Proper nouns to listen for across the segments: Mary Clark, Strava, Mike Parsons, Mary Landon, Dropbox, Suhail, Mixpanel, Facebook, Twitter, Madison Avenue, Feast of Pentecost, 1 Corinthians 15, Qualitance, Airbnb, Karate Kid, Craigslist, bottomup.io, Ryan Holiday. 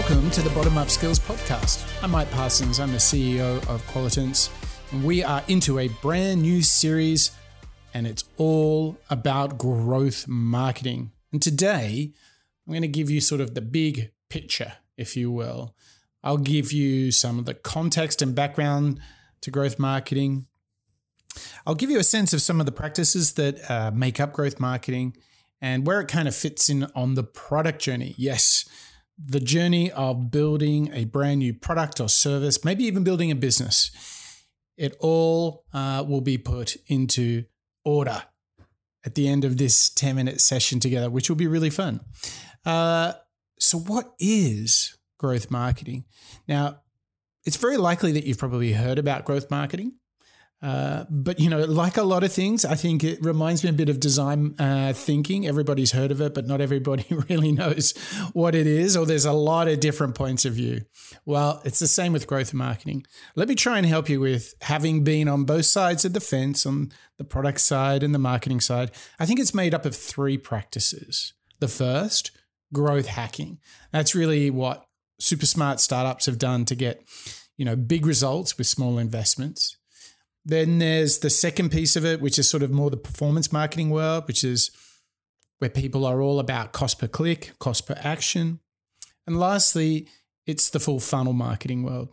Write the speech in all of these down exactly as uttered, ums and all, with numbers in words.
Welcome to the Bottom Up Skills Podcast. I'm Mike Parsons. I'm the C E O of Qualitance. And we are into a brand new series, and it's all about growth marketing. And today, I'm going to give you sort of the big picture, if you will. I'll give you some of the context and background to growth marketing. I'll give you a sense of some of the practices that uh, make up growth marketing and where it kind of fits in on the product journey. Yes, the journey of building a brand new product or service, maybe even building a business. It all uh, will be put into order at the end of this ten-minute session together, which will be really fun. Uh, so what is growth marketing? Now, it's very likely that you've probably heard about growth marketing. Uh, but, you know, like a lot of things, I think it reminds me a bit of design uh, thinking. Everybody's heard of it, but not everybody really knows what it is, or there's a lot of different points of view. Well, it's the same with growth marketing. Let me try and help you with having been on both sides of the fence, on the product side and the marketing side. I think it's made up of three practices. The first, growth hacking. That's really what super smart startups have done to get, you know, big results with small investments. Then there's the second piece of it, which is sort of more the performance marketing world, which is where people are all about cost per click, cost per action. And lastly, it's the full funnel marketing world,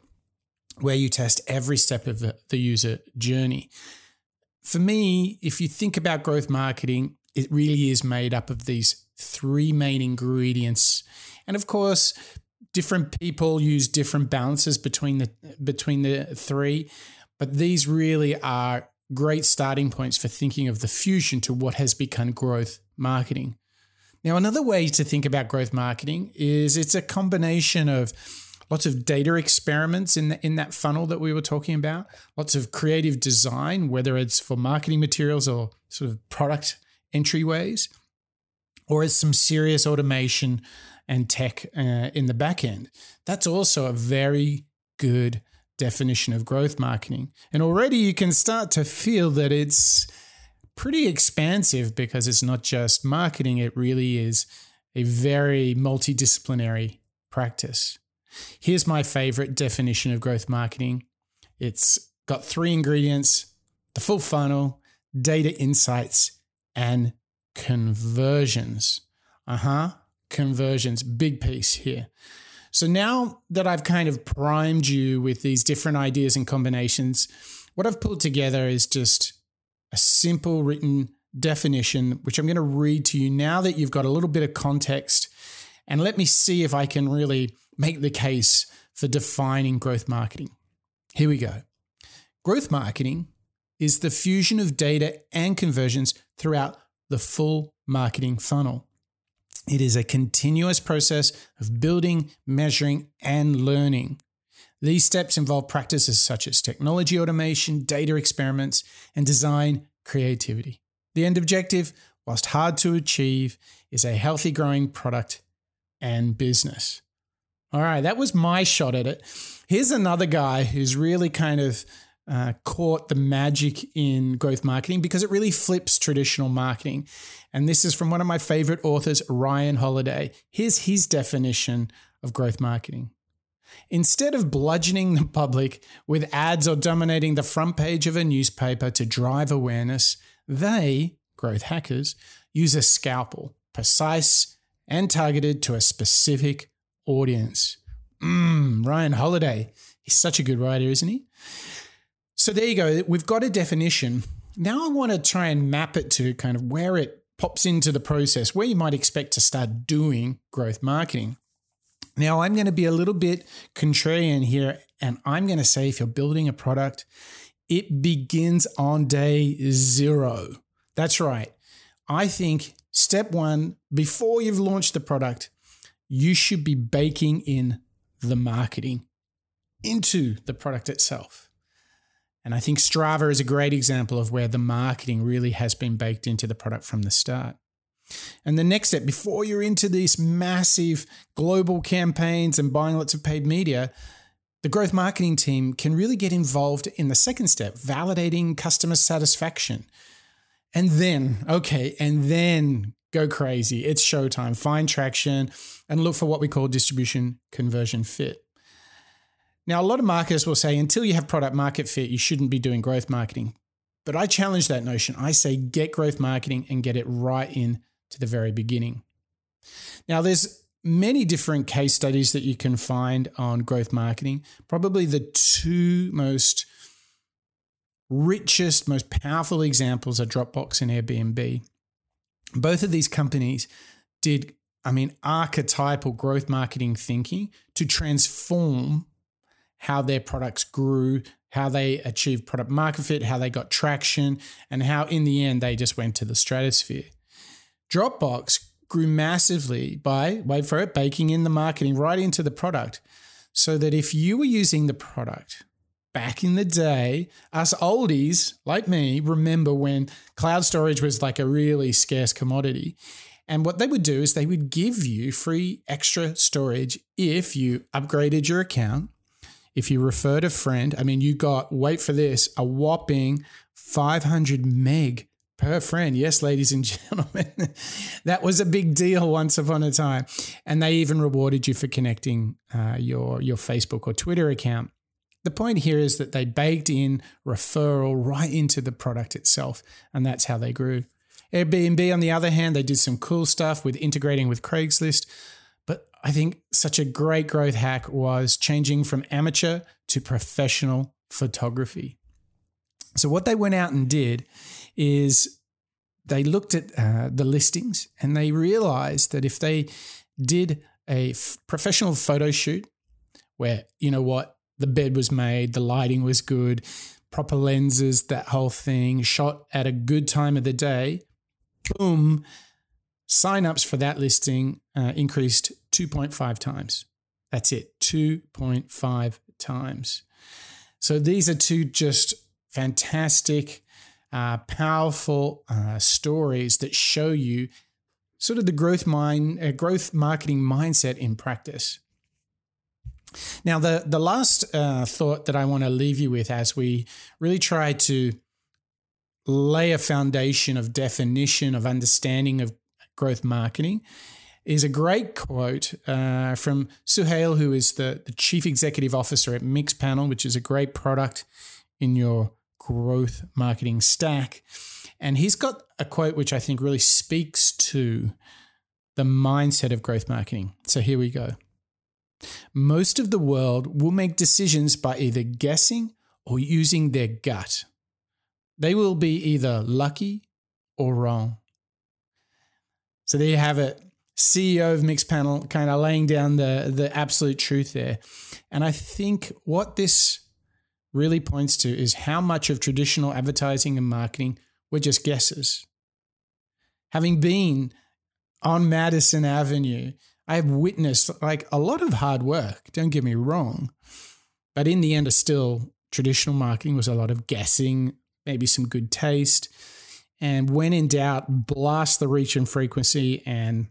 where you test every step of the user journey. For me, if you think about growth marketing, it really is made up of these three main ingredients. And of course, different people use different balances between the between the three. But these really are great starting points for thinking of the fusion to what has become growth marketing. Now, another way to think about growth marketing is it's a combination of lots of data experiments in the, in that funnel that we were talking about, lots of creative design, whether it's for marketing materials or sort of product entryways, or it's some serious automation and tech uh, in the back end. That's also a very good definition of growth marketing. And already you can start to feel that it's pretty expansive because it's not just marketing. It really is a very multidisciplinary practice. Here's my favorite definition of growth marketing. It's got three ingredients: the full funnel, data insights, and conversions. Uh-huh. Conversions, big piece here. So now that I've kind of primed you with these different ideas and combinations, what I've pulled together is just a simple written definition, which I'm going to read to you now that you've got a little bit of context. And let me see if I can really make the case for defining growth marketing. Here we go. Growth marketing is the fusion of data and conversions throughout the full marketing funnel. It is a continuous process of building, measuring, and learning. These steps involve practices such as technology automation, data experiments, and design creativity. The end objective, whilst hard to achieve, is a healthy, growing product and business. All right, that was my shot at it. Here's another guy who's really kind of Uh, caught the magic in growth marketing because it really flips traditional marketing. And this is from one of my favorite authors, Ryan Holiday. Here's his definition of growth marketing. Instead of bludgeoning the public with ads or dominating the front page of a newspaper to drive awareness, they, growth hackers, use a scalpel, precise and targeted to a specific audience. Mmm, Ryan Holiday. He's such a good writer, isn't he? So there you go. We've got a definition. Now I want to try and map it to kind of where it pops into the process, where you might expect to start doing growth marketing. Now I'm going to be a little bit contrarian here, and I'm going to say if you're building a product, it begins on day zero. That's right. I think step one, before you've launched the product, you should be baking in the marketing into the product itself. And I think Strava is a great example of where the marketing really has been baked into the product from the start. And the next step, before you're into these massive global campaigns and buying lots of paid media, the growth marketing team can really get involved in the second step, validating customer satisfaction. And then, okay, and then Go crazy. It's showtime. Find traction and look for what we call distribution conversion fit. Now, a lot of marketers will say until you have product market fit, you shouldn't be doing growth marketing. But I challenge that notion. I say get growth marketing and get it right in to the very beginning. Now, there's many different case studies that you can find on growth marketing. Probably the two most richest, most powerful examples are Dropbox and Airbnb. Both of these companies did, I mean, archetypal growth marketing thinking to transform how their products grew, how they achieved product market fit, how they got traction, and how in the end they just went to the stratosphere. Dropbox grew massively by, wait for it, baking in the marketing right into the product, so that if you were using the product back in the day, us oldies like me remember when cloud storage was like a really scarce commodity. And what they would do is they would give you free extra storage if you upgraded your account, if you referred a friend. I mean, you got, wait for this, a whopping five hundred meg per friend. Yes, ladies and gentlemen, that was a big deal once upon a time. And they even rewarded you for connecting uh, your, your Facebook or Twitter account. The point here is that they baked in referral right into the product itself, and that's how they grew. Airbnb, on the other hand, they did some cool stuff with integrating with Craigslist. But I think such a great growth hack was changing from amateur to professional photography. So what they went out and did is they looked at uh, the listings, and they realized that if they did a f- professional photo shoot where, you know what, the bed was made, the lighting was good, proper lenses, that whole thing, shot at a good time of the day, boom, signups for that listing uh, increased two point five times. That's it, two point five times. So these are two just fantastic, uh, powerful uh, stories that show you sort of the growth mind, uh, growth marketing mindset in practice. Now, the, the last uh, thought that I want to leave you with as we really try to lay a foundation of definition, of understanding of growth marketing, is a great quote uh, from Suhail, who is the, the Chief Executive Officer at Mixpanel, which is a great product in your growth marketing stack. And he's got a quote which I think really speaks to the mindset of growth marketing. So here we go. Most of the world will make decisions by either guessing or using their gut. They will be either lucky or wrong. So there you have it. C E O of Mixpanel kind of laying down the, the absolute truth there. And I think what this really points to is how much of traditional advertising and marketing were just guesses. Having been on Madison Avenue, I have witnessed like a lot of hard work, don't get me wrong, but in the end, still traditional marketing was a lot of guessing, maybe some good taste, and when in doubt, blast the reach and frequency and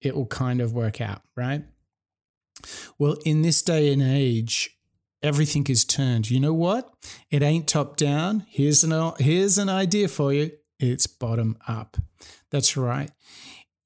it will kind of work out, right? Well, in this day and age, everything is turned. You know what? It ain't top down. Here's an, here's an idea for you. It's bottom up. That's right.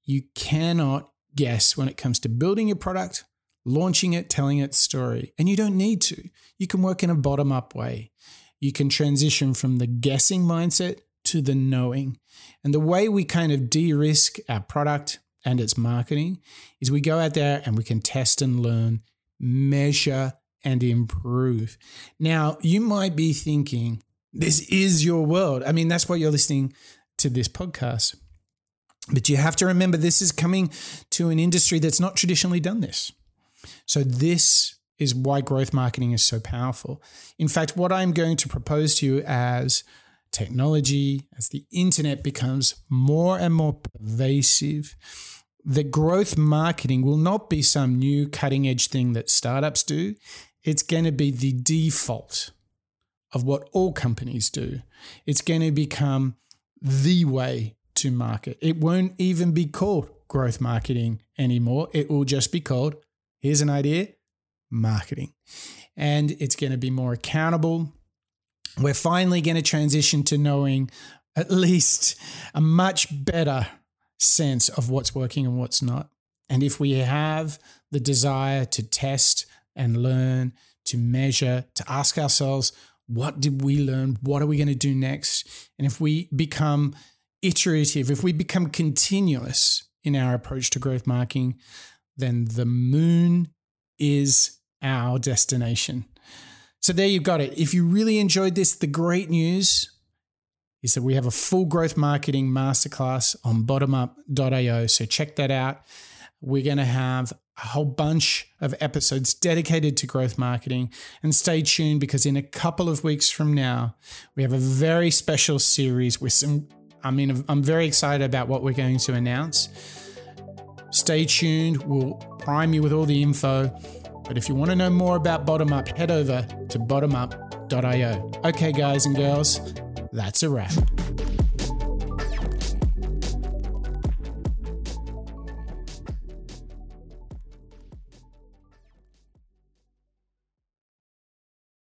You cannot guess when it comes to building your product, launching it, telling its story. And you don't need to. You can work in a bottom-up way. You can transition from the guessing mindset to the knowing. And the way we kind of de-risk our product and its marketing is we go out there and we can test and learn, measure and improve. Now, you might be thinking, this is your world. I mean, that's why you're listening to this podcast. But you have to remember this is coming to an industry that's not traditionally done this. So this is why growth marketing is so powerful. In fact, what I'm going to propose to you as technology, as the internet becomes more and more pervasive, the growth marketing will not be some new cutting edge thing that startups do. It's going to be the default of what all companies do. It's going to become the way to market. It won't even be called growth marketing anymore. It will just be called, here's an idea, marketing. And it's going to be more accountable. We're finally going to transition to knowing at least a much better sense of what's working and what's not. And if we have the desire to test and learn, to measure, to ask ourselves, what did we learn? What are we going to do next? And if we become iterative, if we become continuous in our approach to growth marketing, then the moon is our destination. So there you've got it. If you really enjoyed this, the great news is that we have a full growth marketing masterclass on bottom up dot io. So check that out. We're going to have a whole bunch of episodes dedicated to growth marketing. And stay tuned, because in a couple of weeks from now, we have a very special series with some, I mean, I'm very excited about what we're going to announce. Stay tuned. We'll prime you with all the info. But if you want to know more about Bottom Up, head over to bottom up dot io. Okay, guys and girls, that's a wrap.